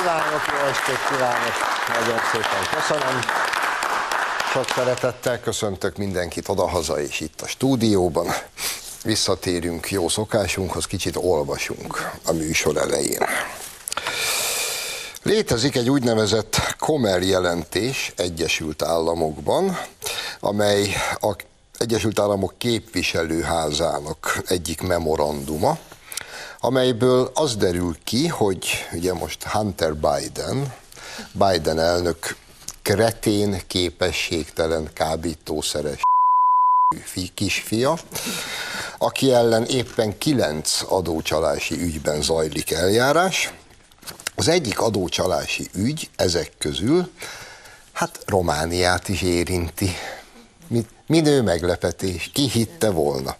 kívánok, jó estét kívánok, nagyon szépen köszönöm. Sok szeretettel köszöntök mindenkit odahaza és itt a stúdióban. Visszatérünk jó szokásunkhoz, kicsit olvasunk a műsor elején. Létezik egy úgynevezett Comer jelentés Egyesült Államokban, amely az Egyesült Államok képviselőházának egyik memoranduma, amelyből az derül ki, hogy ugye most Hunter Biden, Biden elnök kretén, képességtelen, kábítószeres kisfia, aki ellen éppen 9 adócsalási ügyben zajlik eljárás. Az egyik adócsalási ügy ezek közül, hát Romániát is érinti. Minő meglepetés, ki hitte volna.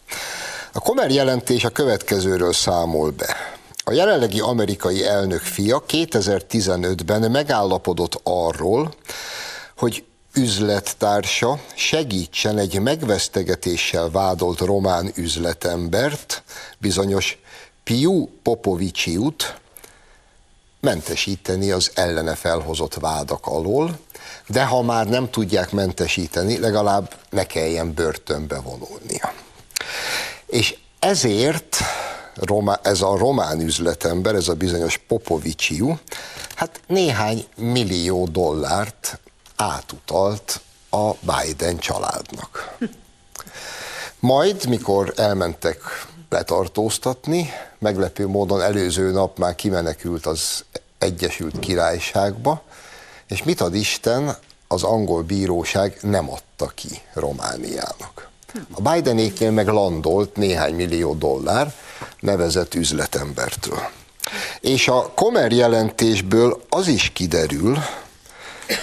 A Comer jelentés a következőről számol be. A jelenlegi amerikai elnök fia 2015-ben megállapodott arról, hogy üzlettársa segítsen egy megvesztegetéssel vádolt román üzletembert, bizonyos Piu Popoviciut mentesíteni az ellene felhozott vádak alól, de ha már nem tudják mentesíteni, legalább ne kelljen börtönbe vonulnia. És ezért ez a román üzletember, ez a bizonyos Popoviciu, hát néhány millió dollárt átutalt a Biden családnak. Majd, mikor elmentek letartóztatni, meglepő módon előző nap már kimenekült az Egyesült Királyságba, és mit ad Isten, az angol bíróság nem adta ki Romániának. A Bidenéknél meg landolt néhány millió dollár nevezett üzletembertől. És a Comer jelentésből az is kiderül,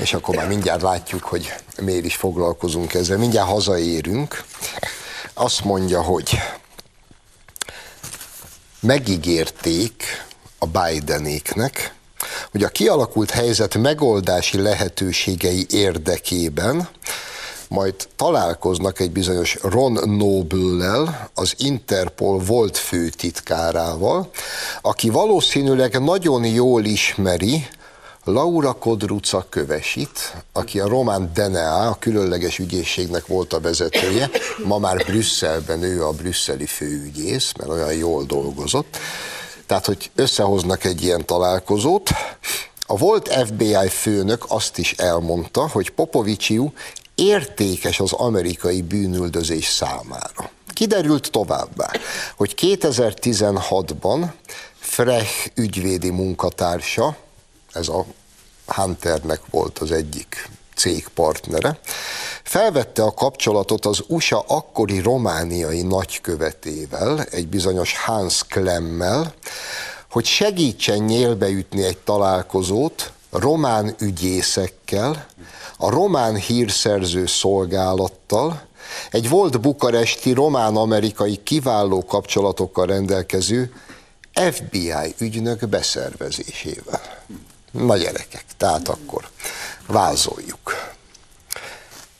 és akkor már mindjárt látjuk, hogy miért is foglalkozunk ezzel, mindjárt hazaérünk, azt mondja, hogy megígérték a Bidenéknek, hogy a kialakult helyzet megoldási lehetőségei érdekében majd találkoznak egy bizonyos Ron Noble-lel, az Interpol volt főtitkárával, aki valószínűleg nagyon jól ismeri Laura Codruța Kövesit, aki a román DNA, a különleges ügyészségnek volt a vezetője, ma már Brüsszelben ő a brüsszeli főügyész, mert olyan jól dolgozott. Tehát, hogy összehoznak egy ilyen találkozót. A volt FBI főnök azt is elmondta, hogy Popoviciu értékes az amerikai bűnüldözés számára. Kiderült továbbá, hogy 2016-ban Frech ügyvédi munkatársa, ez a Hunternek volt az egyik cégpartnere, felvette a kapcsolatot az USA akkori romániai nagykövetével, egy bizonyos Hans Klemmel, hogy segítsen nyélbeütni egy találkozót román ügyészekkel, a román hírszerző szolgálattal, egy volt bukaresti román-amerikai kiváló kapcsolatokkal rendelkező FBI ügynök beszervezésével. Na gyerekek, tehát akkor vázoljuk.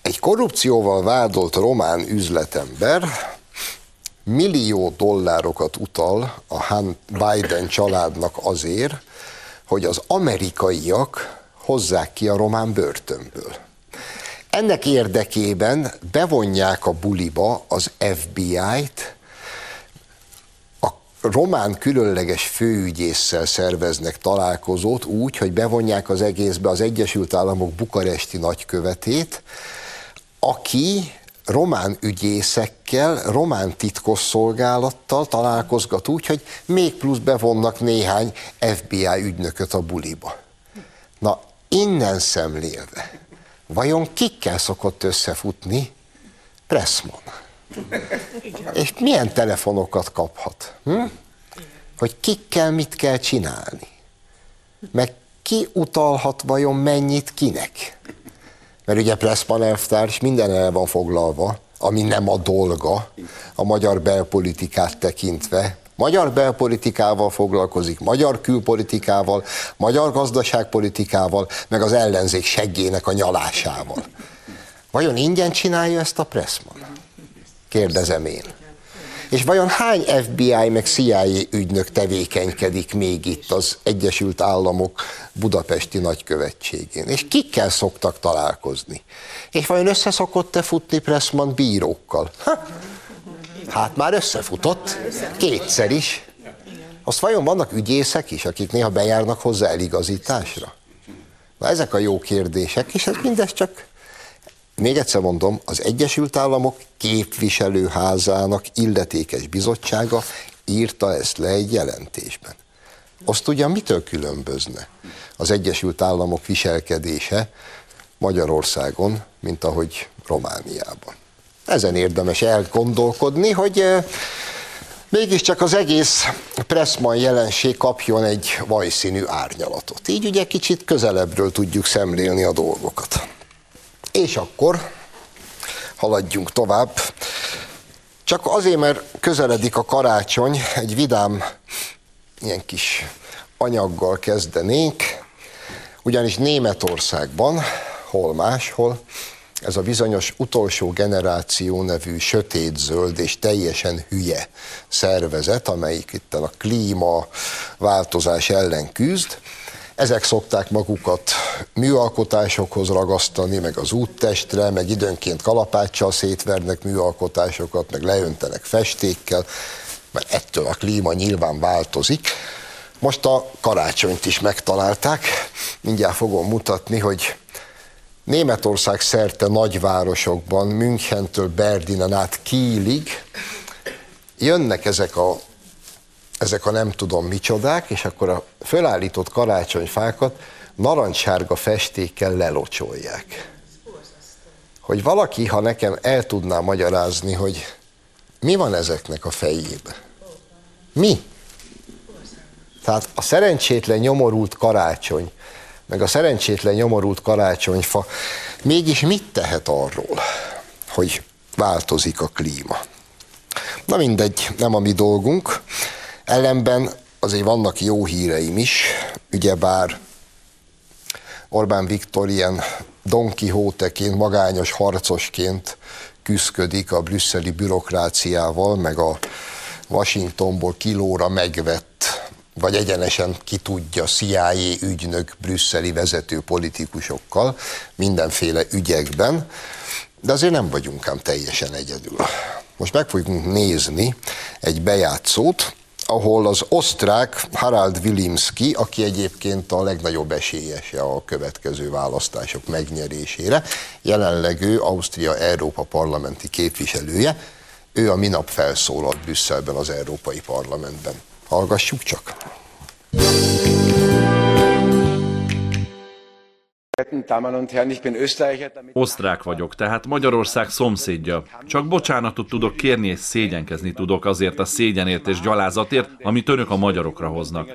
Egy korrupcióval vádolt román üzletember millió dollárokat utal a Biden családnak azért, hogy az amerikaiak hozzák ki a román börtönből. Ennek érdekében bevonják a buliba az FBI-t, a román különleges főügyésszel szerveznek találkozót úgy, hogy bevonják az egészbe az Egyesült Államok bukaresti nagykövetét, aki román ügyészekkel, román titkosszolgálattal találkozgat úgy, hogy még plusz bevonnak néhány FBI ügynököt a buliba. Na, innen szemlélve, vajon kikkel szokott összefutni Pressman? És milyen telefonokat kaphat? Hogy kikkel mit kell csinálni? Meg ki utalhat vajon mennyit kinek? Mert ugye Pressman elvtárs minden el van foglalva, ami nem a dolga, a magyar belpolitikát tekintve. Magyar belpolitikával foglalkozik, magyar külpolitikával, magyar gazdaságpolitikával, meg az ellenzék seggének a nyalásával. Vajon ingyen csinálja ezt a Pressman? Kérdezem én. és vajon hány FBI meg CIA ügynök tevékenykedik még itt az Egyesült Államok budapesti nagykövetségén, és kikkel szoktak találkozni, és vajon össze szokott-e futni Pressman bírókkal? Hát már összefutott, kétszer is. Azt vajon vannak ügyészek is, akik néha bejárnak hozzá eligazításra? Na, ezek a jó kérdések, és ez mindez csak, még egyszer mondom, az Egyesült Államok képviselőházának illetékes bizottsága írta ezt le egy jelentésben. Azt ugyan mitől különbözne az Egyesült Államok viselkedése Magyarországon, mint ahogy Romániában? Ezen érdemes elgondolkodni, hogy mégiscsak az egész Pressman jelenség kapjon egy vajszínű árnyalatot. Így ugye kicsit közelebbről tudjuk szemlélni a dolgokat. És akkor haladjunk tovább. Csak azért, mert közeledik a karácsony, egy vidám ilyen kis anyaggal kezdenénk, ugyanis Németországban, hol máshol, ez a bizonyos utolsó generáció nevű sötétzöld és teljesen hülye szervezet, amelyik itt a klímaváltozás ellen küzd. Ezek szokták magukat műalkotásokhoz ragasztani, meg az úttestre, meg időnként kalapáccsal szétvernek műalkotásokat, meg leöntenek festékkel, mert ettől a klíma nyilván változik. Most a karácsonyt is megtalálták, mindjárt fogom mutatni, hogy Németország szerte nagyvárosokban, Münchentől Berlinen át Kielig jönnek ezek a nem tudom micsodák, és akkor a fölállított karácsonyfákat narancssárga festékkel lelocsolják. Hogy valaki, ha nekem el tudná magyarázni, hogy mi van ezeknek a fejében? Mi? Tehát a szerencsétlen nyomorult karácsony, meg a szerencsétlen nyomorult karácsonyfa mégis mit tehet arról, hogy változik a klíma? Na mindegy, nem a mi dolgunk. Ellenben azért vannak jó híreim is, ugyebár Orbán Viktor ilyen Don Quixoteként, magányos harcosként küzdködik a brüsszeli bürokráciával, meg a Washingtonból kilóra megvett, vagy egyenesen ki tudja, CIA ügynök brüsszeli vezető politikusokkal mindenféle ügyekben, de azért nem vagyunk ám teljesen egyedül. Most meg fogjuk nézni egy bejátszót, ahol az osztrák Harald Wilimski, aki egyébként a legnagyobb esélyese a következő választások megnyerésére, jelenleg ő Ausztria Európa parlamenti képviselője, ő a minap felszólalt Brüsszelben az Európai Parlamentben. Hallgassuk csak! Osztrák vagyok, tehát Magyarország szomszédja. Csak bocsánatot tudok kérni, és szégyenkezni tudok azért a szégyenért és gyalázatért, amit önök a magyarokra hoznak.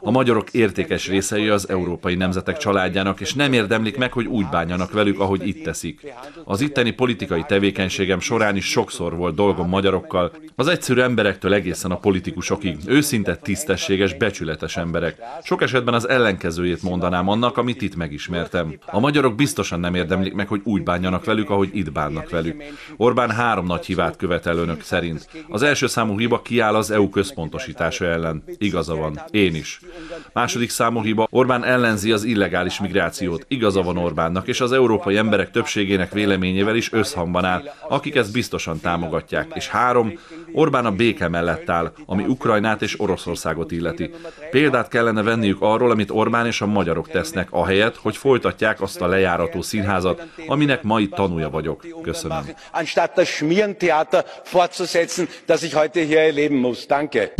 A magyarok értékes részei az európai nemzetek családjának, és nem érdemlik meg, hogy úgy bánjanak velük, ahogy itt teszik. Az itteni politikai tevékenységem során is sokszor volt dolgom magyarokkal, az egyszerű emberektől egészen a politikusokig. Őszinte, tisztességes, becsületes emberek. Sok esetben az ellenkezőjét mondanám annak, amit itt megismertem. A magyarok biztosan nem érdemlik meg, hogy úgy bánjanak velük, ahogy itt bánnak velük. Orbán három nagy hibát követel önök szerint. Az első számú hiba kiáll az EU központosítása ellen. Igaza van. Én is. Második számú hiba, Orbán ellenzi az illegális migrációt. Igaza van Orbánnak, és az európai emberek többségének véleményével is összhangban áll, akik ezt biztosan támogatják. És három, Orbán a béke mellett áll, ami Ukrajnát és Oroszországot illeti. Példát kellene venniük arról, amit Orbán és a magyarok tesznek, ahelyett, hogy folytatják azt a lejárató színházat, aminek mai tanúja vagyok. Köszönöm. Anstatt das Schmierentheater fortzusetzen, das ich heute hier erleben muss. Danke.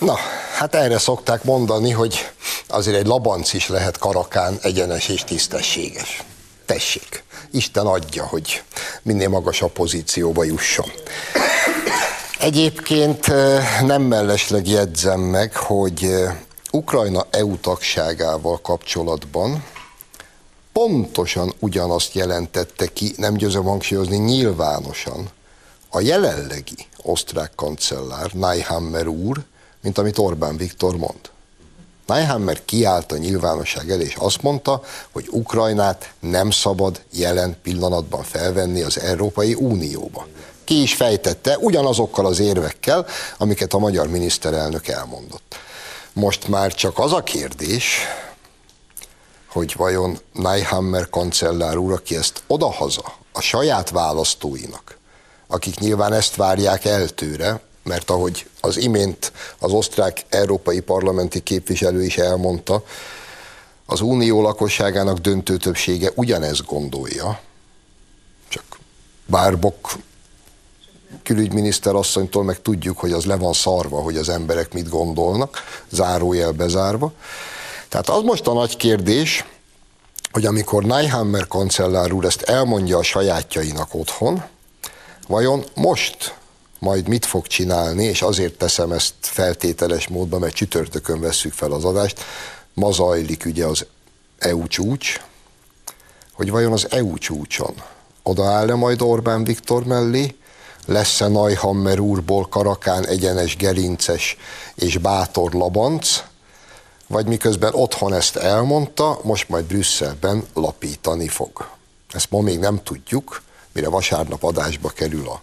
Na, hát erre szokták mondani, hogy azért egy labanc is lehet karakán egyenes és tisztességes. Tessék, Isten adja, hogy minél magasabb pozícióba jusson. Egyébként nem mellesleg jegyzem meg, hogy Ukrajna EU tagságával kapcsolatban pontosan ugyanazt jelentette ki, nem győzöm hangsúlyozni, nyilvánosan a jelenlegi osztrák kancellár, Nehammer úr, mint amit Orbán Viktor mond. Neiheimer kiállt a nyilvánosság elé és azt mondta, hogy Ukrajnát nem szabad jelen pillanatban felvenni az Európai Unióba. Ki is fejtette ugyanazokkal az érvekkel, amiket a magyar miniszterelnök elmondott. Most már csak az a kérdés, hogy vajon Neiheimer kancellár úr, aki ezt odahaza a saját választóinak, akik nyilván ezt várják el tőle, mert ahogy az imént az osztrák európai parlamenti képviselő is elmondta, az unió lakosságának döntő többsége ugyanezt gondolja, csak Baerbock külügyminiszter asszonytól meg tudjuk, hogy az le van szarva, hogy az emberek mit gondolnak, zárójel bezárva. Tehát az most a nagy kérdés, hogy amikor Neiheimer kancellár úr ezt elmondja a sajátjainak otthon, vajon most majd mit fog csinálni, és azért teszem ezt feltételes módban, mert csütörtökön vesszük fel az adást, ma zajlik ugye az EU csúcs, hogy vajon az EU csúcson odaáll-e majd Orbán Viktor mellé, lesz-e Neiheimer úrból karakán egyenes, gerinces és bátor labanc, vagy miközben otthon ezt elmondta, most majd Brüsszelben lapítani fog. Ezt ma még nem tudjuk, mire vasárnap adásba kerül a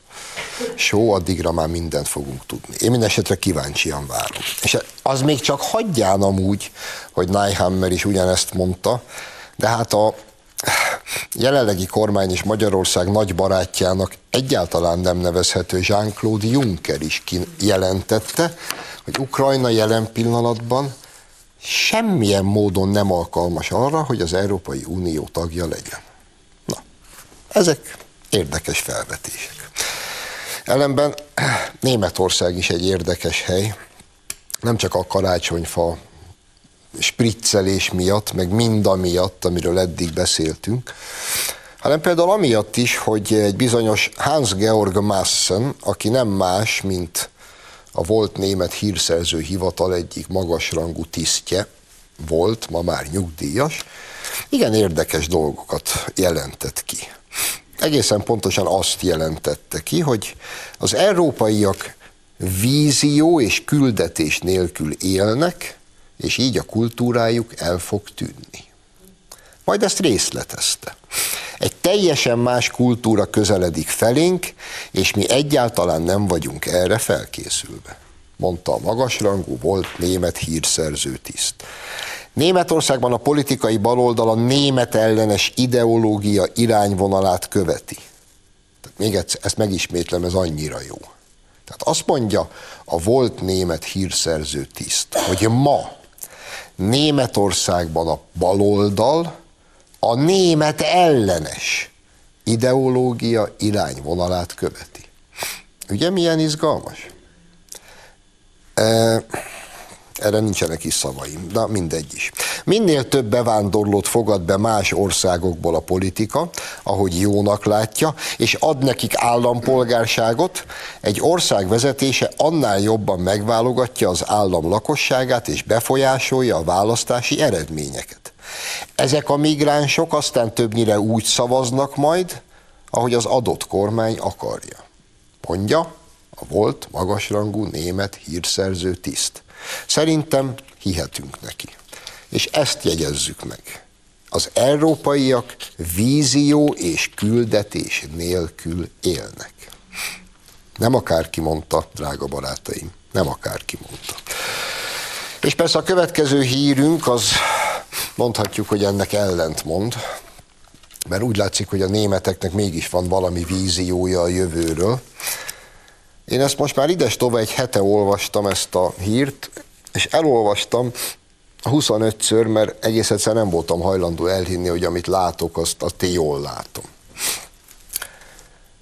show, addigra már mindent fogunk tudni. Én mindesetre kíváncsian várom. És az még csak hagyján amúgy, hogy Neiheimer is ugyanezt mondta, de hát a jelenlegi kormány és Magyarország nagy barátjának egyáltalán nem nevezhető Jean-Claude Juncker is kijelentette, hogy Ukrajna jelen pillanatban semmilyen módon nem alkalmas arra, hogy az Európai Unió tagja legyen. Na, ezek érdekes felvetések. Ellenben Németország is egy érdekes hely, nem csak a karácsonyfa spriccelés miatt, meg mindamiatt, amiről eddig beszéltünk, hanem például amiatt is, hogy egy bizonyos Hans-Georg Maaßen, aki nem más, mint a volt német hírszerző hivatal egyik magasrangú tisztje volt, ma már nyugdíjas, igen érdekes dolgokat jelentett ki. Egészen pontosan azt jelentette ki, hogy az európaiak vízió és küldetés nélkül élnek, és így a kultúrájuk el fog tűnni. Majd ezt részletezte. Egy teljesen más kultúra közeledik felénk, és mi egyáltalán nem vagyunk erre felkészülve, mondta a magasrangú volt német hírszerző tiszt. Németországban a politikai baloldal a német ellenes ideológia irányvonalát követi. Tehát még egyszer, ezt megismétlem, ez annyira jó. Tehát azt mondja a volt német hírszerző tiszt, hogy ma Németországban a baloldal a német ellenes ideológia irányvonalát követi. Ugye milyen izgalmas? Erre nincsenek is szavaim, de mindegy is. Minél több bevándorlót fogad be más országokból a politika, ahogy jónak látja, és ad nekik állampolgárságot, egy ország vezetése annál jobban megválogatja az állam lakosságát és befolyásolja a választási eredményeket. Ezek a migránsok aztán többnyire úgy szavaznak majd, ahogy az adott kormány akarja, mondja a volt magasrangú német hírszerző tiszt. Szerintem hihetünk neki. És ezt jegyezzük meg. Az európaiak vízió és küldetés nélkül élnek. Nem akárki mondta, drága barátaim, nem akárki mondta. És persze a következő hírünk az, mondhatjuk, hogy ennek ellentmond, mert úgy látszik, hogy a németeknek mégis van valami víziója a jövőről. Én ezt most már ides tovább egy hete olvastam ezt a hírt, és elolvastam 25-ször, mert egész egyszer nem voltam hajlandó elhinni, hogy amit látok, azt a jól látom.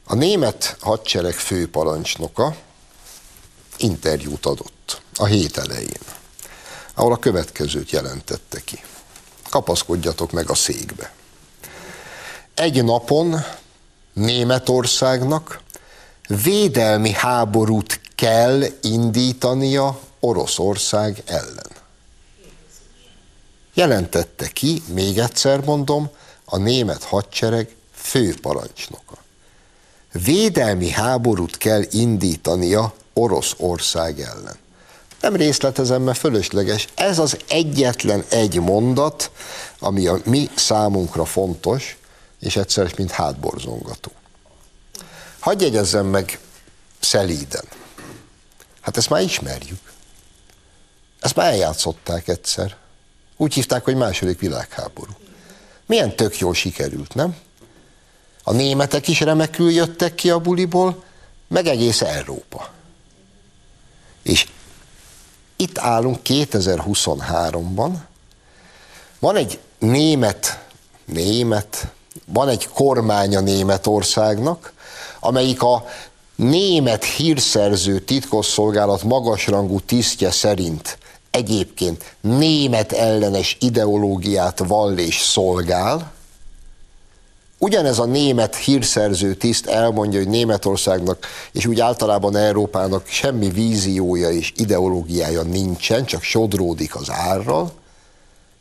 A német hadsereg főparancsnoka interjút adott a hét elején, ahol a következőt jelentette ki. Kapaszkodjatok meg a székbe. Egy napon Németországnak védelmi háborút kell indítania Oroszország ellen. Jelentette ki, még egyszer mondom, a német hadsereg főparancsnoka. Védelmi háborút kell indítania Oroszország ellen. Nem részletezem, mert fölösleges. Ez az egyetlen egy mondat, ami a mi számunkra fontos, és egyszer mint hátborzongató. Hagyj jegyezzem meg szelíden. Hát ezt már ismerjük. Ezt már eljátszották egyszer. Úgy hívták, hogy második világháború. Milyen tök jól sikerült, nem? A németek is remekül jöttek ki a buliból, meg egész Európa. És itt állunk 2023-ban, van egy van egy kormánya Németországnak, amelyik a német hírszerző titkosszolgálat magasrangú tisztje szerint egyébként német ellenes ideológiát vall és szolgál. Ugyanez a német hírszerző tiszt elmondja, hogy Németországnak és úgy általában Európának semmi víziója és ideológiája nincsen, csak sodródik az árral,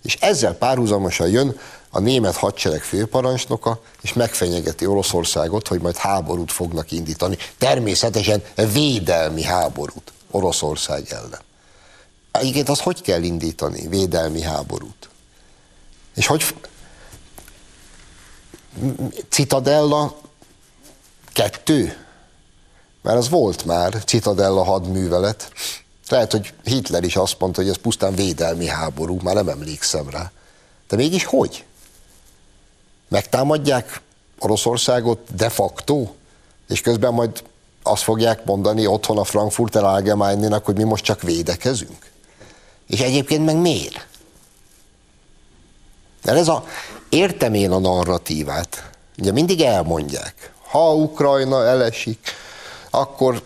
és ezzel párhuzamosan jön a német hadsereg főparancsnoka, és megfenyegeti Oroszországot, hogy majd háborút fognak indítani. Természetesen védelmi háborút Oroszország ellen. Egyébként azt hogy kell indítani, védelmi háborút? És hogy Citadella 2? Mert az volt már Citadella hadművelet. Lehet, hogy Hitler is azt mondta, hogy ez pusztán védelmi háború, már nem emlékszem rá. De mégis hogy? Megtámadják Oroszországot de facto, és közben majd azt fogják mondani otthon a Frankfurter Allgemeinének, hogy mi most csak védekezünk. És egyébként meg miért? Mert ez a, értem én a narratívát, ugye mindig elmondják, ha Ukrajna elesik, akkor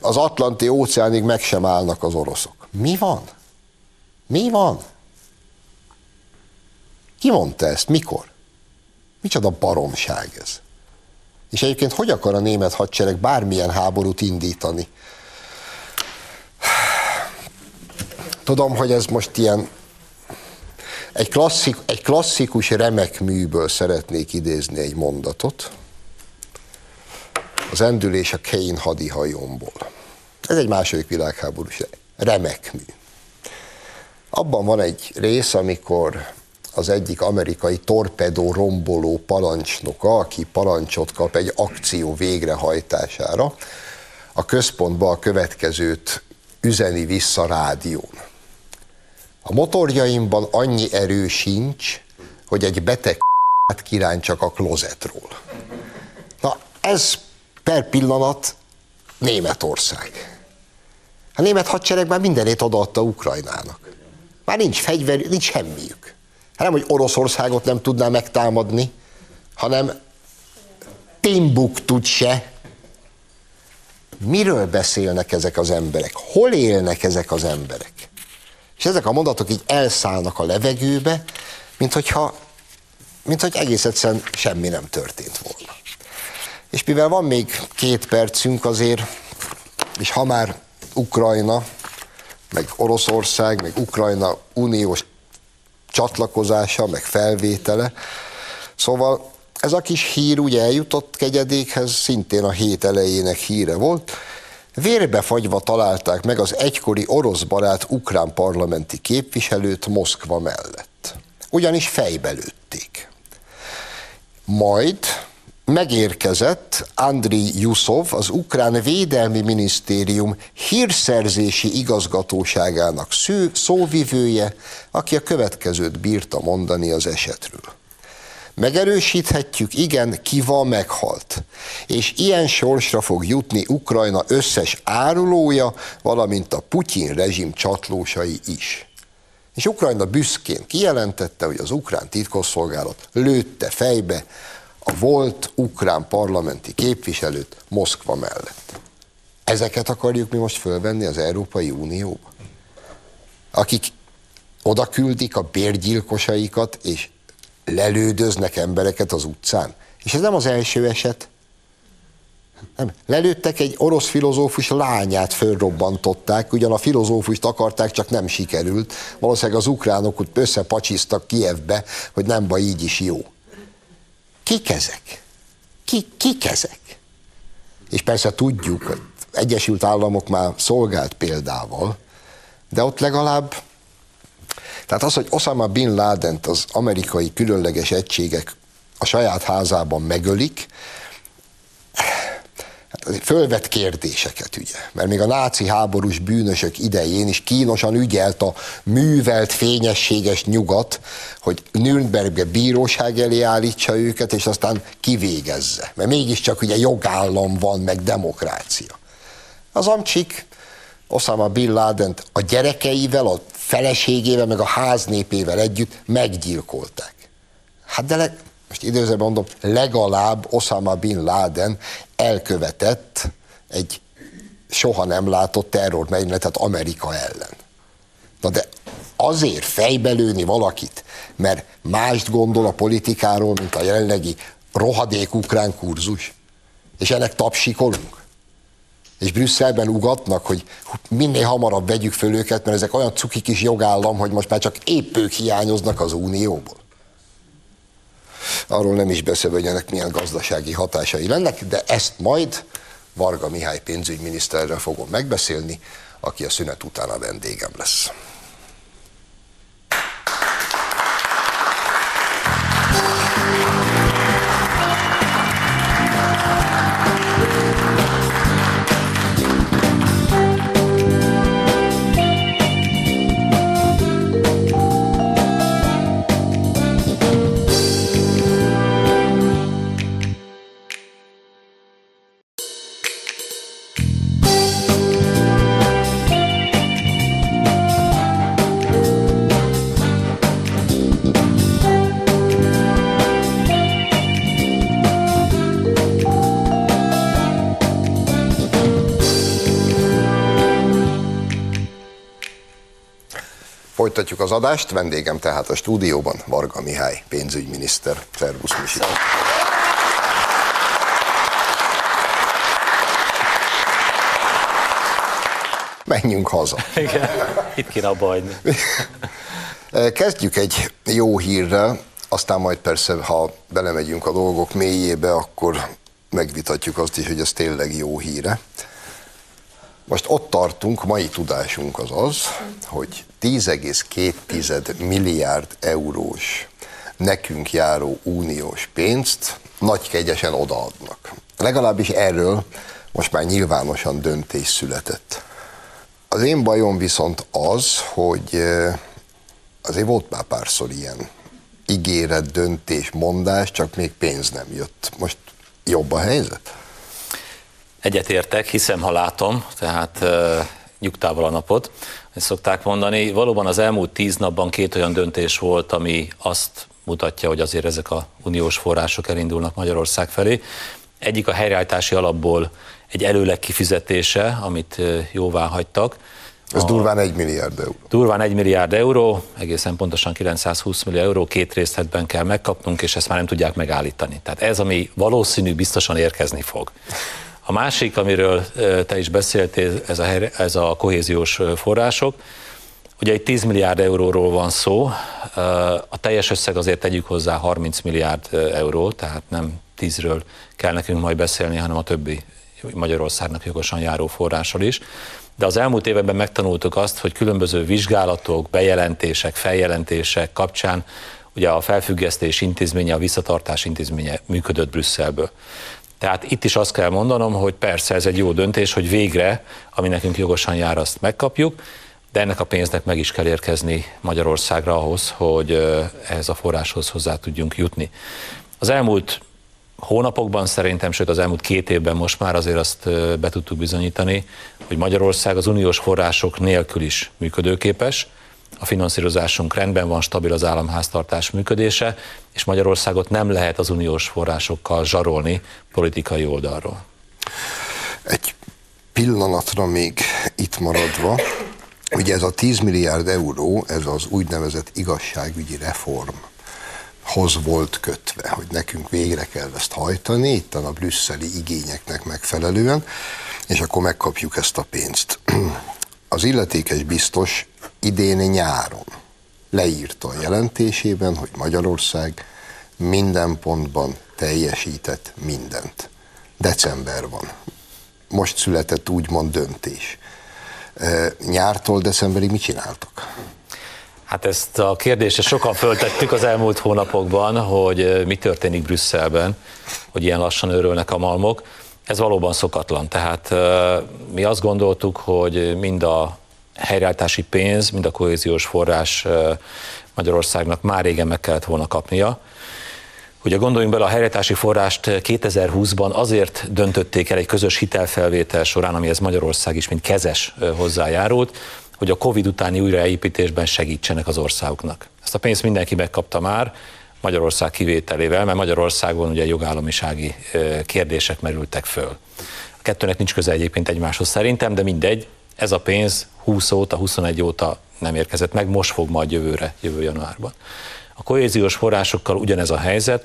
az Atlanti óceánig meg sem állnak az oroszok. Mi van? Mi van? Ki mondta ezt? Mikor? Micsoda baromság ez? És egyébként hogy akar a német hadsereg bármilyen háborút indítani? Tudom, hogy ez most ilyen egy klasszikus remek műből szeretnék idézni egy mondatot. Az Endülés a Kane hadihajomból. Ez egy második világháborús remek mű. Abban van egy rész, amikor az egyik amerikai torpedó romboló parancsnoka, aki parancsot kap egy akció végrehajtására, a központba a következőt üzeni vissza rádión. A motorjaimban annyi erő sincs, hogy egy beteg k***t kirántsak a klozetról. Na ez per pillanat Németország. A német hadsereg már mindenét odaadta Ukrajnának. Már nincs fegyver, nincs semmiük. Hát nem, hogy Oroszországot nem tudná megtámadni, hanem Timbuktut se. Miről beszélnek ezek az emberek? Hol élnek ezek az emberek? És ezek a mondatok így elszállnak a levegőbe, mint hogy egész egyszerűen semmi nem történt volna. És mivel van még 2 percünk azért, és ha már Ukrajna, meg Oroszország, meg Ukrajna uniós csatlakozása, meg felvétele. Szóval ez a kis hír ugye eljutott Kegyedékhez, szintén a hét elejének híre volt. Vérbefagyva találták meg az egykori orosz barát ukrán parlamenti képviselőt Moszkva mellett. Ugyanis fejbe lőtték. Majd megérkezett Andrij Juszov, az ukrán védelmi minisztérium hírszerzési igazgatóságának szóvivője, aki a következőt bírta mondani az esetről. Megerősíthetjük, igen, Kiva meghalt, és ilyen sorsra fog jutni Ukrajna összes árulója, valamint a Putyin rezsim csatlósai is. És Ukrajna büszkén kijelentette, hogy az ukrán titkosszolgálat lőtte fejbe a volt ukrán parlamenti képviselőt Moszkva mellett. Ezeket akarjuk mi most fölvenni az Európai Unióba? Akik oda küldik a bérgyilkosaikat, és lelődöznek embereket az utcán. És ez nem az első eset. Nem. Lelőttek egy orosz filozófus lányát, fölrobbantották, ugyan a filozófust akarták, csak nem sikerült. Valószínűleg az ukránok úgy összepacsiztak Kijevbe, hogy nem baj, így is jó. Kik ezek? Kik ezek? És persze tudjuk, Egyesült Államok már szolgált példával, de ott legalább, tehát az, hogy Osama Bin Ládent az amerikai különleges egységek a saját házában megölik, fölvet kérdéseket, ugye, mert még a náci háborús bűnösök idején is kínosan ügyelt a művelt, fényességes nyugat, hogy Nürnbergbe bíróság elé állítsa őket, és aztán kivégezze. Mert mégiscsak ugye jogállam van, meg demokrácia. Az amcsik Osama Bin Ládent a gyerekeivel, a feleségével, meg a háznépével együtt meggyilkolták. Hát de most időzőben mondom, legalább Osama Bin Laden elkövetett egy soha nem látott terrormerényletet Amerika ellen. Na de azért fejbelőni valakit, mert mást gondol a politikáról, mint a jelenlegi rohadék ukrán kurzus, és ennek tapsikolunk. És Brüsszelben ugatnak, hogy minél hamarabb vegyük föl őket, mert ezek olyan cuki kis jogállam, hogy most már csak épp ők hiányoznak az Unióból. Arról nem is beszélve, hogy ennek milyen gazdasági hatásai lennek, de ezt majd Varga Mihály pénzügyminiszterrel fogom megbeszélni, aki a szünet után a vendégem lesz. Folytatjuk az adást, vendégem tehát a stúdióban Varga Mihály pénzügyminiszter. Szervusz, Misi. Menjünk haza. Igen, itt kéne abba hagyni. Kezdjük egy jó hírrel, aztán majd persze, ha belemegyünk a dolgok mélyébe, akkor megvitatjuk azt is, hogy ez tényleg jó híre. Most ott tartunk, mai tudásunk az az, hogy 10,2 milliárd eurós nekünk járó uniós pénzt nagykegyesen odaadnak. Legalábbis erről most már nyilvánosan döntés született. Az én bajom viszont az, hogy azért volt már párszor ilyen ígéret, döntés, mondás, csak még pénz nem jött. Most jobb a helyzet? Egyetértek, hiszem, ha látom, tehát nyugtával a napot, ezt szokták mondani. Valóban az elmúlt 10 napban 2 olyan döntés volt, ami azt mutatja, hogy azért ezek a uniós források elindulnak Magyarország felé. Egyik a helyreállítási alapból egy előleg kifizetése, amit jóvá hagytak. Ez durván 1 milliárd euró. Durván 1 milliárd euró, egészen pontosan 920 millió euró, 2 részletben kell megkapnunk, és ezt már nem tudják megállítani. Tehát ez, ami valószínű, biztosan érkezni fog. A másik, amiről te is beszéltél, ez a kohéziós források. Ugye itt 10 milliárd euróról van szó, a teljes összeg azért tegyük hozzá 30 milliárd euró, tehát nem 10-ről kell nekünk majd beszélni, hanem a többi Magyarországnak jogosan járó forrásról is. De az elmúlt években megtanultuk azt, hogy különböző vizsgálatok, bejelentések, feljelentések kapcsán ugye a felfüggesztés intézménye, a visszatartás intézménye működött Brüsszelből. Tehát itt is azt kell mondanom, hogy persze ez egy jó döntés, hogy végre, ami nekünk jogosan jár, azt megkapjuk, de ennek a pénznek meg is kell érkezni Magyarországra ahhoz, hogy ehhez a forráshoz hozzá tudjunk jutni. Az elmúlt hónapokban szerintem, sőt az elmúlt 2 évben most már azért azt be tudtuk bizonyítani, hogy Magyarország az uniós források nélkül is működőképes, a finanszírozásunk rendben van, stabil az államháztartás működése, és Magyarországot nem lehet az uniós forrásokkal zsarolni politikai oldalról. Egy pillanatra még itt maradva, ugye ez a 10 milliárd euró, ez az úgynevezett igazságügyi reformhoz volt kötve, hogy nekünk végre kell ezt hajtani, itt a brüsszeli igényeknek megfelelően, és akkor megkapjuk ezt a pénzt. Az illetékes biztos idén nyáron leírta a jelentésében, hogy Magyarország minden pontban teljesített mindent. December van. Most született úgymond döntés. nyártól decemberig mit csináltak? Hát ezt a kérdést sokan föltettük az elmúlt hónapokban, hogy mi történik Brüsszelben, hogy ilyen lassan őrölnek a malmok. Ez valóban szokatlan, tehát mi azt gondoltuk, hogy mind a helyreállítási pénz, mind a kohéziós forrás Magyarországnak már régen meg kellett volna kapnia. Ugye gondoljunk bele, a helyreállítási forrást 2020-ban azért döntötték el egy közös hitelfelvétel során, amihez Magyarország is mint kezes hozzájárult, hogy a Covid utáni újraépítésben segítsenek az országoknak. Ezt a pénzt mindenki megkapta már, Magyarország kivételével, mert Magyarországon ugye jogállamisági kérdések merültek föl. A kettőnek nincs köze egyébként egymáshoz szerintem, de mindegy, ez a pénz 20 óta, 21 óta nem érkezett meg, most fog majd jövő januárban. A kohéziós forrásokkal ugyanez a helyzet,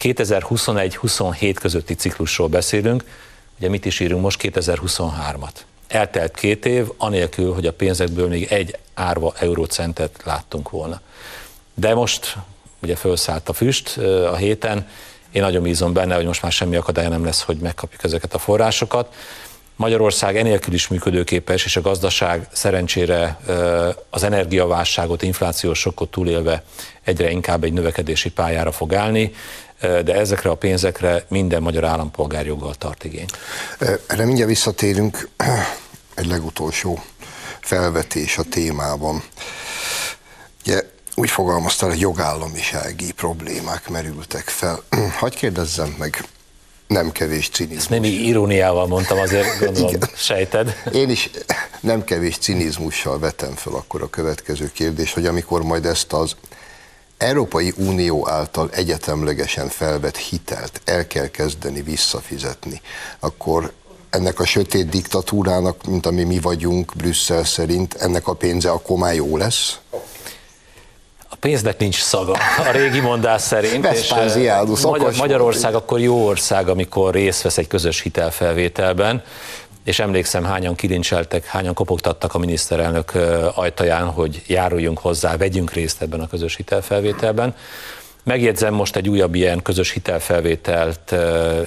2021-27 közötti ciklusról beszélünk, ugye mit is írunk most, 2023-at. Eltelt 2 év, anélkül, hogy a pénzekből még egy árva eurócentet láttunk volna. De most ugye felszállt a füst a héten, én nagyon bízom benne, hogy most már semmi akadálya nem lesz, hogy megkapjuk ezeket a forrásokat. Magyarország enélkül is működőképes, és a gazdaság szerencsére az energiaválságot, inflációs sokkot túlélve egyre inkább egy növekedési pályára fog állni, de ezekre a pénzekre minden magyar állampolgár joggal tart igény. Erre mindjárt visszatérünk, egy legutolsó felvetés a témában. Ugye, úgy fogalmaztál, hogy jogállamisági problémák merültek fel. Hadd kérdezzem meg, nem kevés cinizmus. Ezt némi iróniával mondtam, azért gondolom, sejted. Én is nem kevés cinizmussal vetem fel akkor a következő kérdést, hogy amikor majd ezt az Európai Unió által egyetemlegesen felvett hitelt el kell kezdeni visszafizetni, akkor ennek a sötét diktatúrának, mint ami mi vagyunk Brüsszel szerint, ennek a pénze akkor már jó lesz? A pénznek nincs szaga, a régi mondás szerint, Magyarország akkor jó ország, amikor részt vesz egy közös hitelfelvételben, és emlékszem, hányan kilincseltek, hányan kopogtattak a miniszterelnök ajtaján, hogy járuljunk hozzá, vegyünk részt ebben a közös hitelfelvételben. Megjegyzem, most egy újabb ilyen közös hitelfelvételt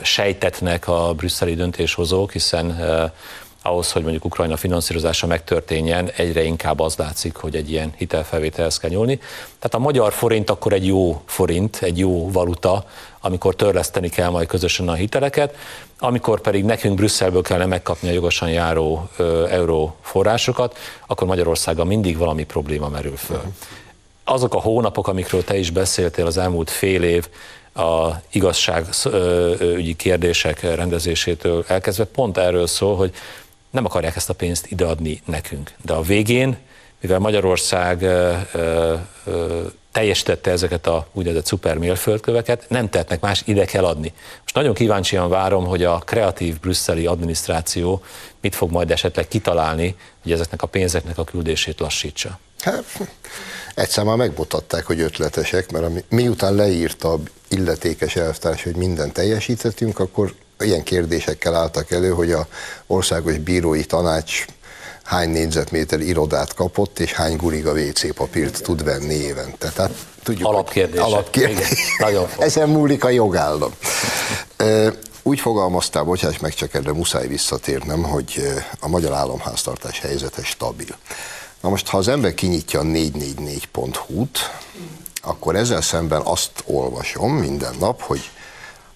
sejtetnek a brüsszeli döntéshozók, hiszen ahhoz, hogy mondjuk Ukrajna finanszírozása megtörténjen, egyre inkább az látszik, hogy egy ilyen hitelfelvételhez kell nyúlni. Tehát a magyar forint akkor egy jó forint, egy jó valuta, amikor törleszteni kell majd közösen a hiteleket, amikor pedig nekünk Brüsszelből kellene megkapni a jogosan járó euró forrásokat, akkor Magyarországon mindig valami probléma merül föl. Azok a hónapok, amikről te is beszéltél, az elmúlt fél év, a igazságügyi kérdések rendezésétől elkezdve pont erről szól, hogy nem akarják ezt a pénzt ideadni nekünk. De a végén, mivel Magyarország teljesítette ezeket a úgynevezett szuper mérföldköveket, nem tehetnek más, ide kell adni. Most nagyon kíváncsian várom, hogy a kreatív brüsszeli adminisztráció mit fog majd esetleg kitalálni, hogy ezeknek a pénzeknek a küldését lassítsa. Egyszer már megmutatták, hogy ötletesek, mert miután leírta a illetékes elvtárs, hogy mindent teljesítettünk, akkor ilyen kérdésekkel álltak elő, hogy az Országos Bírói Tanács hány négyzetméter irodát kapott, és hány guriga WC papírt tud venni évente. Tehát, tudjuk, alapkérdések. Igen, ezen múlik a jogállam. Úgy fogalmaztál, bocsáss meg, csak erre muszáj visszatérnem, hogy a magyar államháztartás helyzete stabil. Na most, ha az ember kinyitja a 444.hu-t, akkor ezzel szemben azt olvasom minden nap, hogy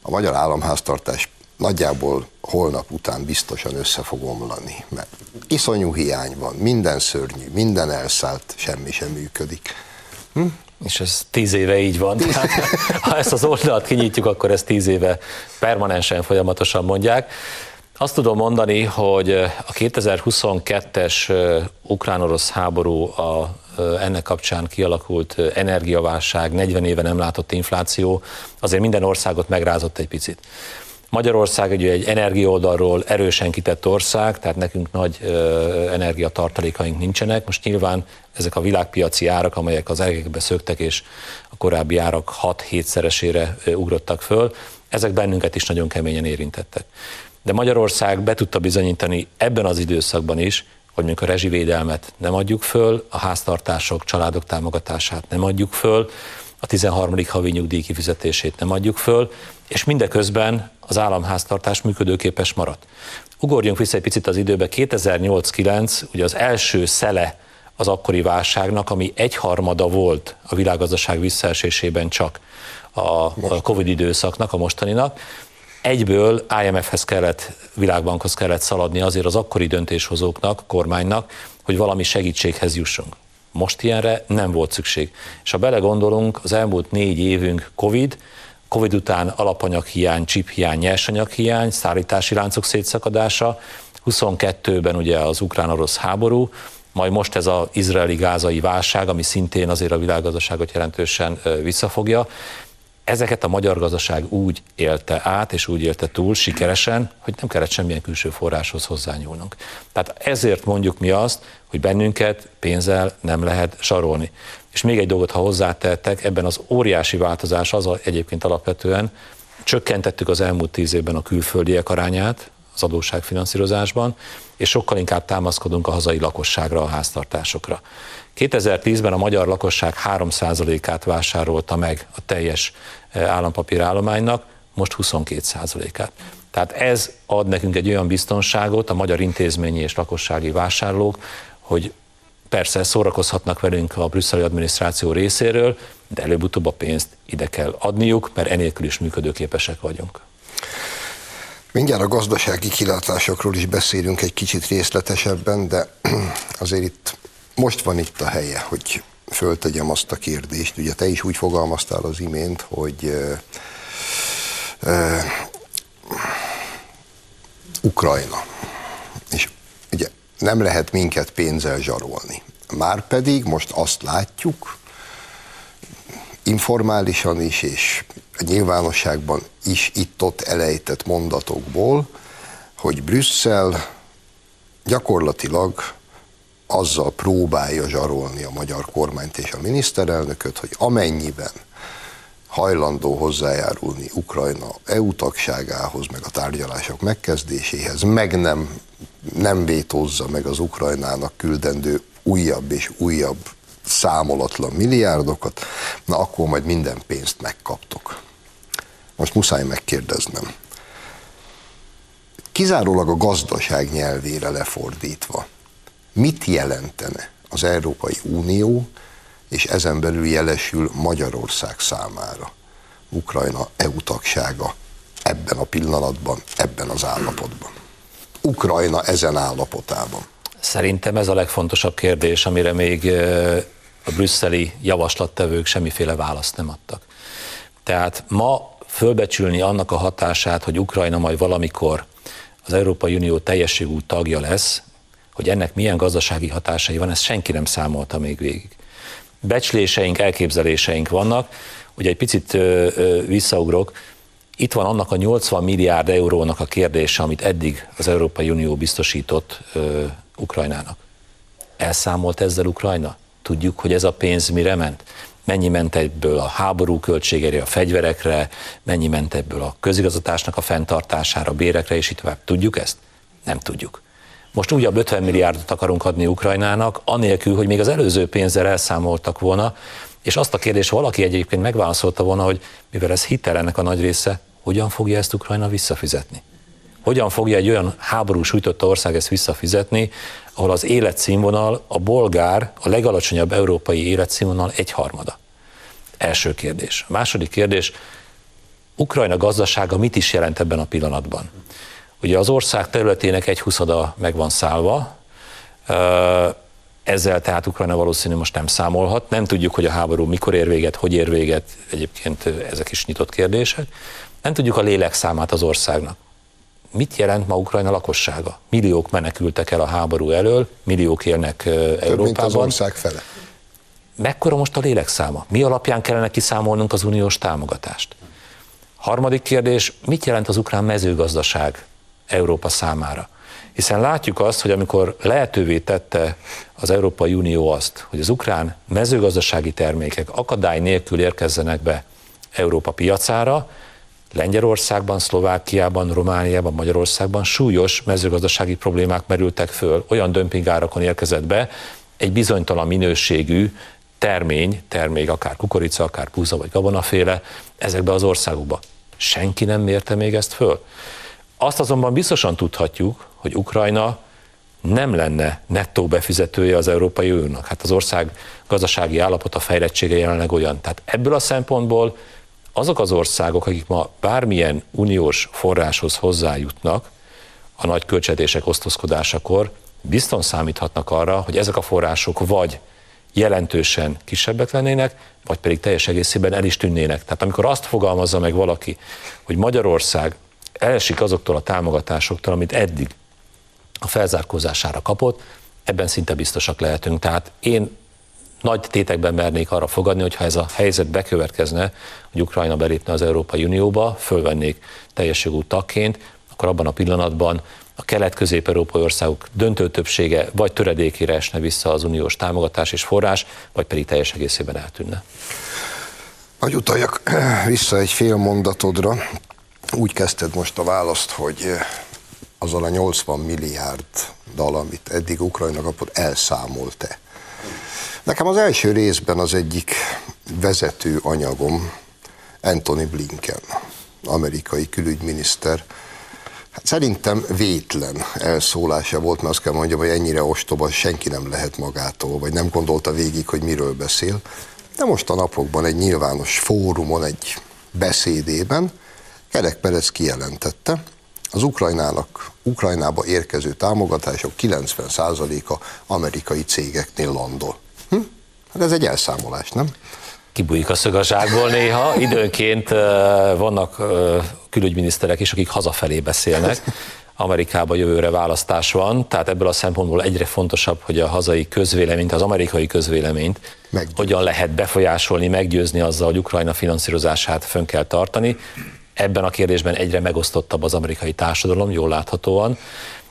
a magyar államháztartás nagyjából holnap után biztosan össze fog omlani, mert iszonyú hiány van, minden szörnyű, minden elszállt, semmi sem működik. És ez 10 éve így van. Tehát, ha ezt az oldalt kinyitjuk, akkor ezt 10 éve permanensen, folyamatosan mondják. Azt tudom mondani, hogy a 2022-es ukrán-orosz háború ennek kapcsán kialakult energiaválság, 40 éve nem látott infláció, azért minden országot megrázott egy picit. Magyarország ugye egy energiaoldalról erősen kitett ország, tehát nekünk nagy energiatartalékaink nincsenek. Most nyilván ezek a világpiaci árak, amelyek az egekbe szöktek, és a korábbi árak 6-7-szeresére ugrottak föl, ezek bennünket is nagyon keményen érintettek. De Magyarország be tudta bizonyítani ebben az időszakban is, hogy mondjuk a rezsivédelmet nem adjuk föl, a háztartások, családok támogatását nem adjuk föl, a 13. havi nyugdíj kifizetését nem adjuk föl, és mindeközben az államháztartás működőképes maradt. Ugorjunk vissza egy picit az időbe, 2008-9, ugye az első szele az akkori válságnak, ami egyharmada volt a világgazdaság visszaesésében csak a Covid időszaknak, a mostaninak. Egyből IMF-hez kellett, világbankhoz kellett szaladni azért az akkori döntéshozóknak, kormánynak, hogy valami segítséghez jussunk. Most ilyenre nem volt szükség. És ha belegondolunk, az elmúlt 4 évünk Covid után alapanyaghiány, csiphiány, nyersanyaghiány, szállítási láncok szétszakadása, 22-ben ugye az ukrán-orosz háború, majd most ez az izraeli-gázai válság, ami szintén azért a világgazdaságot jelentősen visszafogja. Ezeket a magyar gazdaság úgy élte át, és úgy élte túl sikeresen, hogy nem kellett semmilyen külső forráshoz hozzányúlnunk. Tehát ezért mondjuk mi azt, hogy bennünket pénzzel nem lehet sarolni. És még egy dolgot, ha hozzátettek, ebben az óriási változás az egyébként alapvetően, csökkentettük az elmúlt 10 évben a külföldiek arányát az adósságfinanszírozásban, és sokkal inkább támaszkodunk a hazai lakosságra, a háztartásokra. 2010-ben a magyar lakosság 3%-át vásárolta meg a teljes állampapírállománynak, most 22%-át. Tehát ez ad nekünk egy olyan biztonságot, a magyar intézményi és lakossági vásárlók, hogy persze szórakozhatnak velünk a brüsszeli adminisztráció részéről, de előbb-utóbb a pénzt ide kell adniuk, mert enélkül is működőképesek vagyunk. Mindjárt a gazdasági kilátásokról is beszélünk egy kicsit részletesebben, de azért itt most van itt a helye, hogy föltegyem azt a kérdést. Ugye te is úgy fogalmaztál az imént, hogy Ukrajna. És ugye nem lehet minket pénzzel zsarolni. Márpedig most azt látjuk, informálisan is, és a nyilvánosságban is itt-ott elejtett mondatokból, hogy Brüsszel gyakorlatilag azzal próbálja zsarolni a magyar kormányt és a miniszterelnököt, hogy amennyiben hajlandó hozzájárulni Ukrajna EU tagságához, meg a tárgyalások megkezdéséhez, meg nem vétózza meg az Ukrajnának küldendő újabb és újabb számolatlan milliárdokat, na akkor majd minden pénzt megkaptok. Most muszáj megkérdeznem. Kizárólag a gazdaság nyelvére lefordítva, mit jelentene az Európai Unió, és ezen belül jelesül Magyarország számára Ukrajna EU tagsága ebben a pillanatban, ebben az állapotban? Ukrajna ezen állapotában. Szerintem ez a legfontosabb kérdés, amire még a brüsszeli javaslattevők semmiféle választ nem adtak. Tehát ma fölbecsülni annak a hatását, hogy Ukrajna majd valamikor az Európai Unió teljes jogú tagja lesz, hogy ennek milyen gazdasági hatásai van, ezt senki nem számolta még végig. Becsléseink, elképzeléseink vannak, ugye egy picit visszaugrok, itt van annak a 80 milliárd eurónak a kérdése, amit eddig az Európai Unió biztosított Ukrajnának. Elszámolt ezzel Ukrajna? Tudjuk, hogy ez a pénz mire ment? Mennyi ment ebből a háború költségére, a fegyverekre, mennyi ment ebből a közigazgatásnak a fenntartására, a bérekre, és így tovább. Tudjuk ezt? Nem tudjuk. Most újabb 50 milliárdot akarunk adni Ukrajnának, anélkül, hogy még az előző pénzzel elszámoltak volna, és azt a kérdést valaki egyébként megválaszolta volna, hogy mivel ez hitel ennek a nagy része, hogyan fogja ezt Ukrajna visszafizetni? Hogyan fogja egy olyan háború sújtott ország ezt visszafizetni, ahol az életszínvonal, a bolgár, a legalacsonyabb európai életszínvonal 1/3. Első kérdés. A második kérdés, Ukrajna gazdasága mit is jelent ebben a pillanatban? Ugye az ország területének 1/20 meg van szállva, ezzel tehát Ukrajna valószínű most nem számolhat, nem tudjuk, hogy a háború mikor ér véget, hogy ér véget, egyébként ezek is nyitott kérdések, nem tudjuk a lélekszámát az országnak. Mit jelent ma Ukrajna lakossága? Milliók menekültek el a háború elől, milliók élnek Európában. Mint az ország fele. Mekkora most a lélekszáma? Mi alapján kellene kiszámolnunk az uniós támogatást? Harmadik kérdés, mit jelent az ukrán mezőgazdaság Európa számára? Hiszen látjuk azt, hogy amikor lehetővé tette az Európai Unió azt, hogy az ukrán mezőgazdasági termékek akadály nélkül érkezzenek be Európa piacára, Lengyelországban, Szlovákiában, Romániában, Magyarországban súlyos mezőgazdasági problémák merültek föl, olyan dömpingárakon érkezett be egy bizonytalan minőségű termék, akár kukorica, akár búza vagy gabonaféle, ezekbe az országokba. Senki nem mérte még ezt föl. Azt azonban biztosan tudhatjuk, hogy Ukrajna nem lenne nettó befizetője az Európai Uniónak. Hát az ország gazdasági állapota, fejlettsége jelenleg olyan. Tehát ebből a szempontból azok az országok, akik ma bármilyen uniós forráshoz hozzájutnak a nagy költségvetések osztozkodásakor, bizton számíthatnak arra, hogy ezek a források vagy jelentősen kisebbek lennének, vagy pedig teljes egészében el is tűnnének. Tehát amikor azt fogalmazza meg valaki, hogy Magyarország elesik azoktól a támogatásoktól, amit eddig a felzárkózására kapott, ebben szinte biztosak lehetünk. Tehát én nagy tétekben mernék arra fogadni, hogy ha ez a helyzet bekövetkezne, hogy Ukrajna belépne az Európai Unióba, fölvennék teljes jogú tagként, akkor abban a pillanatban a kelet-közép-európai országok döntő többsége vagy töredékére esne vissza az uniós támogatás és forrás, vagy pedig teljes egészében eltűnne. Hogy utaljak vissza egy fél mondatodra, úgy kezdted most a választ, hogy azzal a 80 milliárddal, amit eddig Ukrajna kapott, elszámolt-e? Nekem az első részben az egyik vezető anyagom Anthony Blinken, amerikai külügyminiszter. Hát szerintem vétlen elszólása volt, mert azt kell mondjam, hogy ennyire ostoba senki nem lehet magától, vagy nem gondolta végig, hogy miről beszél. De most a napokban egy nyilvános fórumon, egy beszédében Kerek Perec kijelentette, az Ukrajnába érkező támogatások 90%-a amerikai cégeknél landol. Hát ez egy elszámolás, nem? Kibújik a szög a zsákból néha, időnként vannak külügyminiszterek is, akik hazafelé beszélnek. Amerikában jövőre választás van, tehát ebből a szempontból egyre fontosabb, hogy a hazai közvéleményt, az amerikai közvéleményt hogyan lehet befolyásolni, meggyőzni azzal, hogy Ukrajna finanszírozását fönn kell tartani. Ebben a kérdésben egyre megosztottabb az amerikai társadalom, jól láthatóan,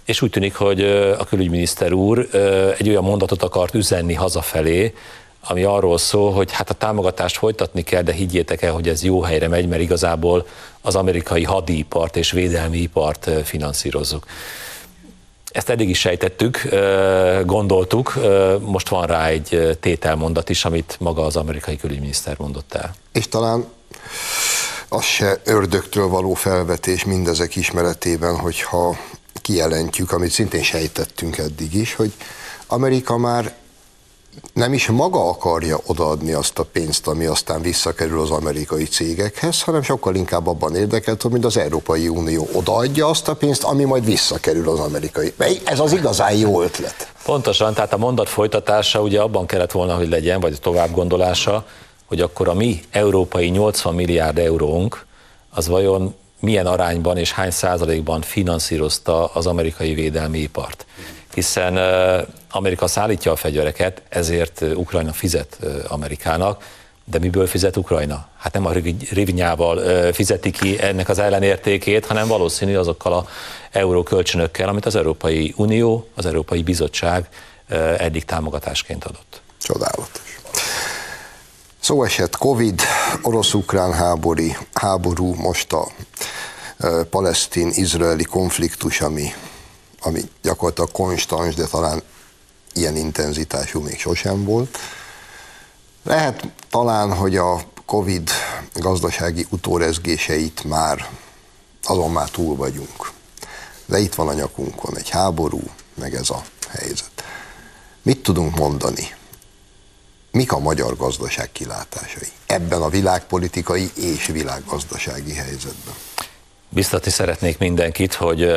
és úgy tűnik, hogy a külügyminiszter úr egy olyan mondatot akart üzenni hazafelé, ami arról szól, hogy hát a támogatást folytatni kell, de higgyétek el, hogy ez jó helyre megy, mert igazából az amerikai hadipart és védelmi ipart finanszírozzuk. Ezt eddig is sejtettük, gondoltuk, most van rá egy tételmondat is, amit maga az amerikai külügyminiszter mondott el. És talán az se ördögtől való felvetés mindezek ismeretében, hogyha kijelentjük, amit szintén sejtettünk eddig is, hogy Amerika már nem is maga akarja odaadni azt a pénzt, ami aztán visszakerül az amerikai cégekhez, hanem sokkal inkább abban érdekelt, hogy az Európai Unió odaadja azt a pénzt, ami majd visszakerül az amerikai. Ez az igazán jó ötlet. Pontosan, tehát a mondat folytatása ugye abban kellett volna, hogy legyen, vagy tovább gondolása, hogy akkor a mi európai 80 milliárd eurónk, az vajon milyen arányban és hány százalékban finanszírozta az amerikai védelmi ipart. Hiszen Amerika szállítja a fegyvereket, ezért Ukrajna fizet Amerikának, de miből fizet Ukrajna? Hát nem a rivnyával fizeti ki ennek az ellenértékét, hanem valószínű azokkal az eurókölcsönökkel, amit az Európai Unió, az Európai Bizottság eddig támogatásként adott. Csodálatos. Szó esett Covid, orosz-ukrán háború, most a palesztin-izraeli konfliktus, ami gyakorlatilag konstans, de talán ilyen intenzitású még sosem volt. Lehet talán, hogy a Covid gazdasági utórezgéseit azon már túl vagyunk. De itt van a nyakunkon egy háború, meg ez a helyzet. Mit tudunk mondani? Mik a magyar gazdaság kilátásai ebben a világpolitikai és világgazdasági helyzetben? Biztatni szeretnék mindenkit, hogy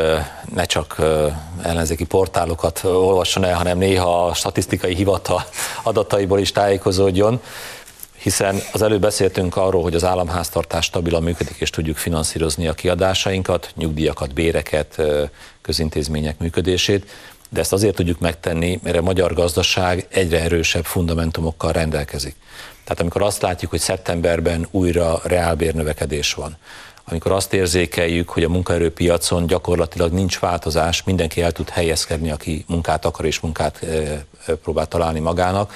ne csak ellenzéki portálokat olvasson el, hanem néha a statisztikai hivatal adataiból is tájékozódjon, hiszen az előbb beszéltünk arról, hogy az államháztartás stabilan működik, és tudjuk finanszírozni a kiadásainkat, nyugdíjakat, béreket, közintézmények működését, de ezt azért tudjuk megtenni, mert a magyar gazdaság egyre erősebb fundamentumokkal rendelkezik. Tehát amikor azt látjuk, hogy szeptemberben újra reálbérnövekedés van, amikor azt érzékeljük, hogy a munkaerőpiacon gyakorlatilag nincs változás, mindenki el tud helyezkedni, aki munkát akar és munkát próbál találni magának.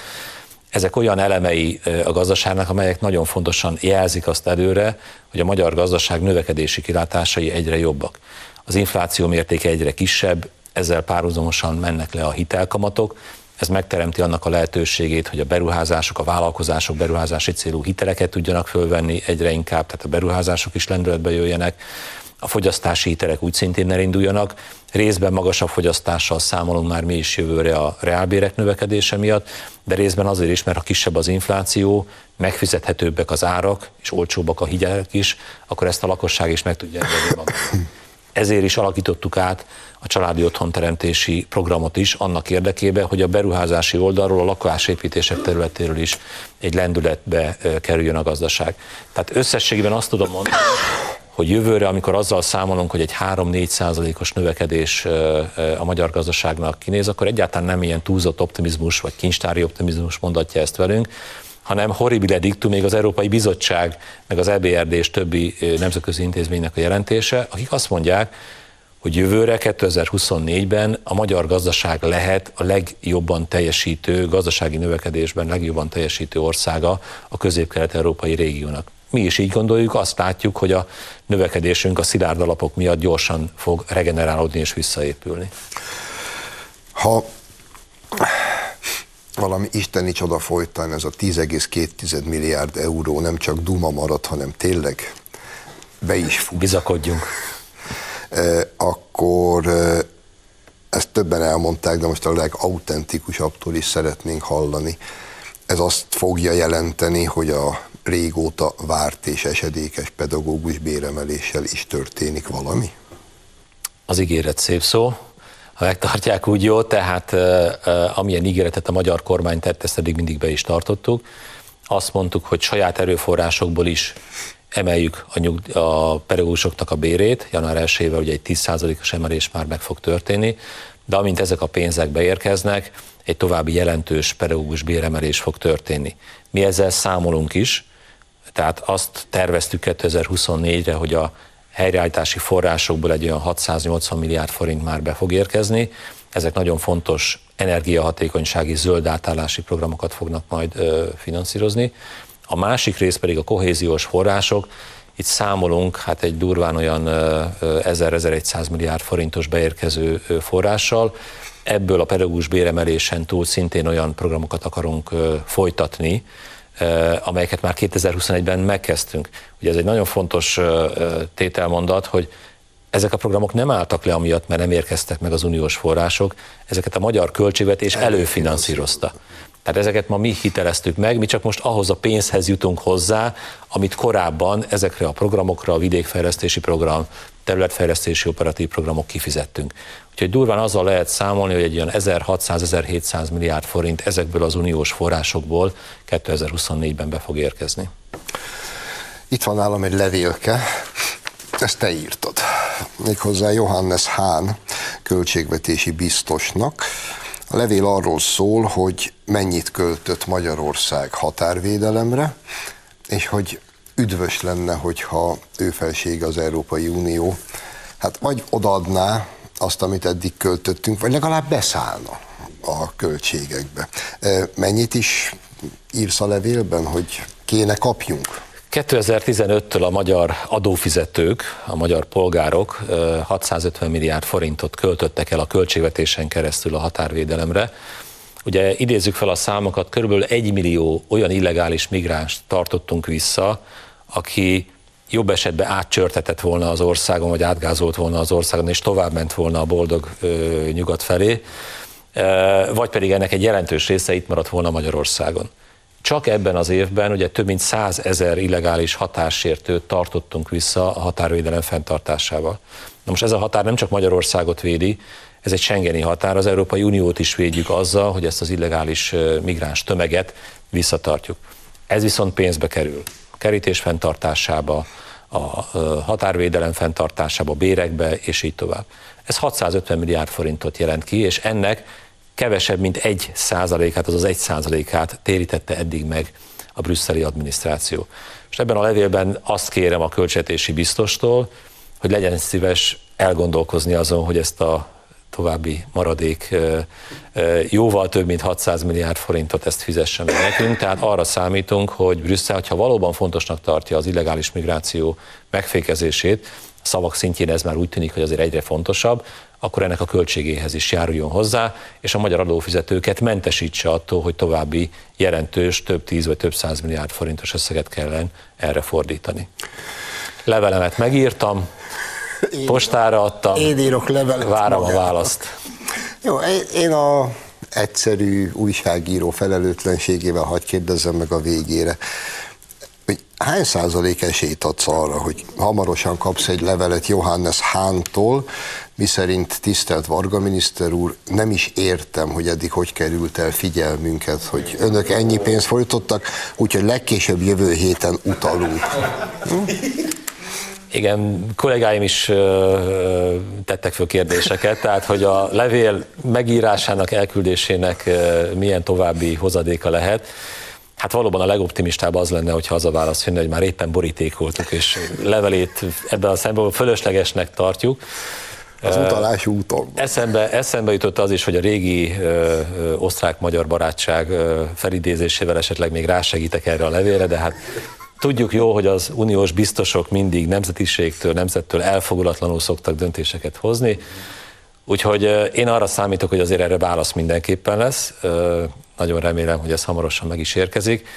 Ezek olyan elemei a gazdaságnak, amelyek nagyon fontosan jelzik azt előre, hogy a magyar gazdaság növekedési kilátásai egyre jobbak. Az infláció mértéke egyre kisebb, ezzel párhuzamosan mennek le a hitelkamatok, ez megteremti annak a lehetőségét, hogy a beruházások, a vállalkozások beruházási célú hiteleket tudjanak fölvenni egyre inkább, tehát a beruházások is lendületbe jöjjenek. a fogyasztási hitelek úgy szintén elinduljanak. Részben magasabb fogyasztással számolunk már mi is jövőre a reálbérek növekedése miatt, de részben azért is, mert ha kisebb az infláció, megfizethetőbbek az árak, és olcsóbbak a hitelek is, akkor ezt a lakosság is meg tudja engedni magának. Ezért is alakítottuk át a családi otthonteremtési programot is annak érdekében, hogy a beruházási oldalról, a lakásépítések területéről is egy lendületbe kerüljön a gazdaság. Tehát összességében azt tudom mondani, hogy jövőre, amikor azzal számolunk, hogy egy 3-4%-os növekedés a magyar gazdaságnak kinéz, akkor egyáltalán nem ilyen túlzott optimizmus vagy kincstári optimizmus mondatja ezt velünk, hanem horribile dictu még az Európai Bizottság, meg az EBRD és többi nemzetközi intézménynek a jelentése, akik azt mondják, hogy jövőre 2024-ben a magyar gazdaság lehet a legjobban teljesítő, gazdasági növekedésben legjobban teljesítő országa a közép-kelet-európai régiónak. Mi is így gondoljuk, azt látjuk, hogy a növekedésünk a szilárd alapok miatt gyorsan fog regenerálódni és visszaépülni. Ha valami isteni csoda folytán ez a 10,2 milliárd euró nem csak duma marad, hanem tényleg be is fut. Bizakodjunk. Akkor ezt többen elmondták, de most a legautentikusabbtól is szeretnénk hallani. Ez azt fogja jelenteni, hogy a régóta várt és esedékes pedagógus béremeléssel is történik valami? Az ígéret szép szó. Ha megtartják, úgy jó, tehát amilyen ígéretet a magyar kormány tett, ezt eddig mindig be is tartottuk. Azt mondtuk, hogy saját erőforrásokból is emeljük a pedagógusoknak a bérét, január 1-ével ugye egy 10%-os emelés már meg fog történni, de amint ezek a pénzek beérkeznek, egy további jelentős pedagógus béremelés fog történni. Mi ezzel számolunk is, tehát azt terveztük 2024-re, hogy a helyreállítási forrásokból egy olyan 680 milliárd forint már be fog érkezni. Ezek nagyon fontos energiahatékonysági, zöld átállási programokat fognak majd finanszírozni. A másik rész pedig a kohéziós források. Itt számolunk hát egy durván olyan 1000-1100 milliárd forintos beérkező forrással. Ebből a pedagógus béremelésen túl szintén olyan programokat akarunk folytatni, amelyeket már 2021-ben megkezdtünk. Ugye ez egy nagyon fontos tételmondat, hogy ezek a programok nem álltak le amiatt, mert nem érkeztek meg az uniós források, ezeket a magyar költségvetés előfinanszírozta. Tehát ezeket ma mi hiteleztük meg, mi csak most ahhoz a pénzhez jutunk hozzá, amit korábban ezekre a programokra, a vidékfejlesztési program, területfejlesztési operatív programok kifizettünk. Úgyhogy durván azzal lehet számolni, hogy egy olyan 1600-1700 milliárd forint ezekből az uniós forrásokból 2024-ben be fog érkezni. Itt van nálam egy levélke, ezt te írtad. Méghozzá Johannes Hahn költségvetési biztosnak. A levél arról szól, hogy mennyit költött Magyarország határvédelemre, és hogy üdvös lenne, hogyha ő felsége az Európai Unió, hát vagy odaadná azt, amit eddig költöttünk, vagy legalább beszállna a költségekbe. Mennyit is írsz a levélben, hogy kéne kapjunk? 2015-től a magyar adófizetők, a magyar polgárok 650 milliárd forintot költöttek el a költségvetésen keresztül a határvédelemre. Ugye idézzük fel a számokat, körülbelül 1 millió olyan illegális migránst tartottunk vissza, aki jobb esetben átcsörtetett volna az országon, vagy átgázolt volna az országon, és tovább ment volna a boldog nyugat felé, vagy pedig ennek egy jelentős része itt maradt volna Magyarországon. Csak ebben az évben ugye több mint 100 000 illegális határsértőt tartottunk vissza a határvédelem fenntartásával. Na most ez a határ nem csak Magyarországot védi, ez egy schengeni határ, az Európai Uniót is védjük azzal, hogy ezt az illegális migráns tömeget visszatartjuk. Ez viszont pénzbe kerül. A kerítés fenntartásába, a határvédelem fenntartásába, bérekbe és így tovább. Ez 650 milliárd forintot jelent ki, és ennek kevesebb, mint 1%-át, azaz 1%-át térítette eddig meg a brüsszeli adminisztráció. És ebben a levélben azt kérem a költségvetési biztostól, hogy legyen szíves elgondolkozni azon, hogy ezt a további maradék jóval több mint 600 milliárd forintot ezt fizessen meg nekünk, tehát arra számítunk, hogy Brüsszel, ha valóban fontosnak tartja az illegális migráció megfékezését, a szavak szintjén ez már úgy tűnik, hogy azért egyre fontosabb, akkor ennek a költségéhez is járuljon hozzá, és a magyar adófizetőket mentesítse attól, hogy további jelentős, több 10 vagy több 100 milliárd forintos összeget kellene erre fordítani. Levelemet megírtam, Postára adtam. Én írok levelet. Várom magának a választ. Jó, én a egyszerű újságíró felelőtlenségével hadd kérdezzem meg a végére, hogy hány százalék esélyt adsz arra, hogy hamarosan kapsz egy levelet Johannes Hahntól, miszerint tisztelt Varga miniszter úr, nem is értem, hogy eddig hogy került el figyelmünket, hogy önök ennyi pénzt fordítottak, úgyhogy legkésőbb jövő héten utalunk. Igen, kollégáim is tettek föl kérdéseket, tehát hogy a levél megírásának, elküldésének milyen további hozadéka lehet. Hát valóban a legoptimistább az lenne, hogyha az a válasz jönne, hogy már éppen borítékoltuk, és levelét ebben a szempontból fölöslegesnek tartjuk. Az utalás úton. Eszembe jutott az is, hogy a régi osztrák-magyar barátság felidézésével esetleg még rásegítek erre a levélre, de hát tudjuk jó, hogy az uniós biztosok mindig nemzetiségtől, nemzettől elfogulatlanul szoktak döntéseket hozni, úgyhogy én arra számítok, hogy azért erre válasz mindenképpen lesz. Nagyon remélem, hogy ez hamarosan meg is érkezik.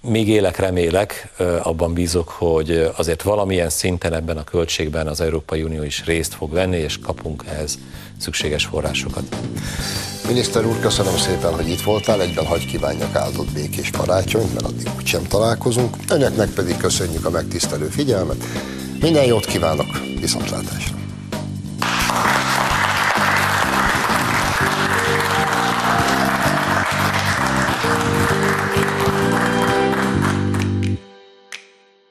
Még élek, remélek, abban bízok, hogy azért valamilyen szinten ebben a költségben az Európai Unió is részt fog venni, és kapunk ehhez szükséges forrásokat. Miniszter úr, köszönöm szépen, hogy itt voltál, egyben hagy kívánjak áldott békés karácsonyt, mert addig úgysem találkozunk. Önöknek pedig köszönjük a megtisztelő figyelmet. Minden jót kívánok, viszontlátásra!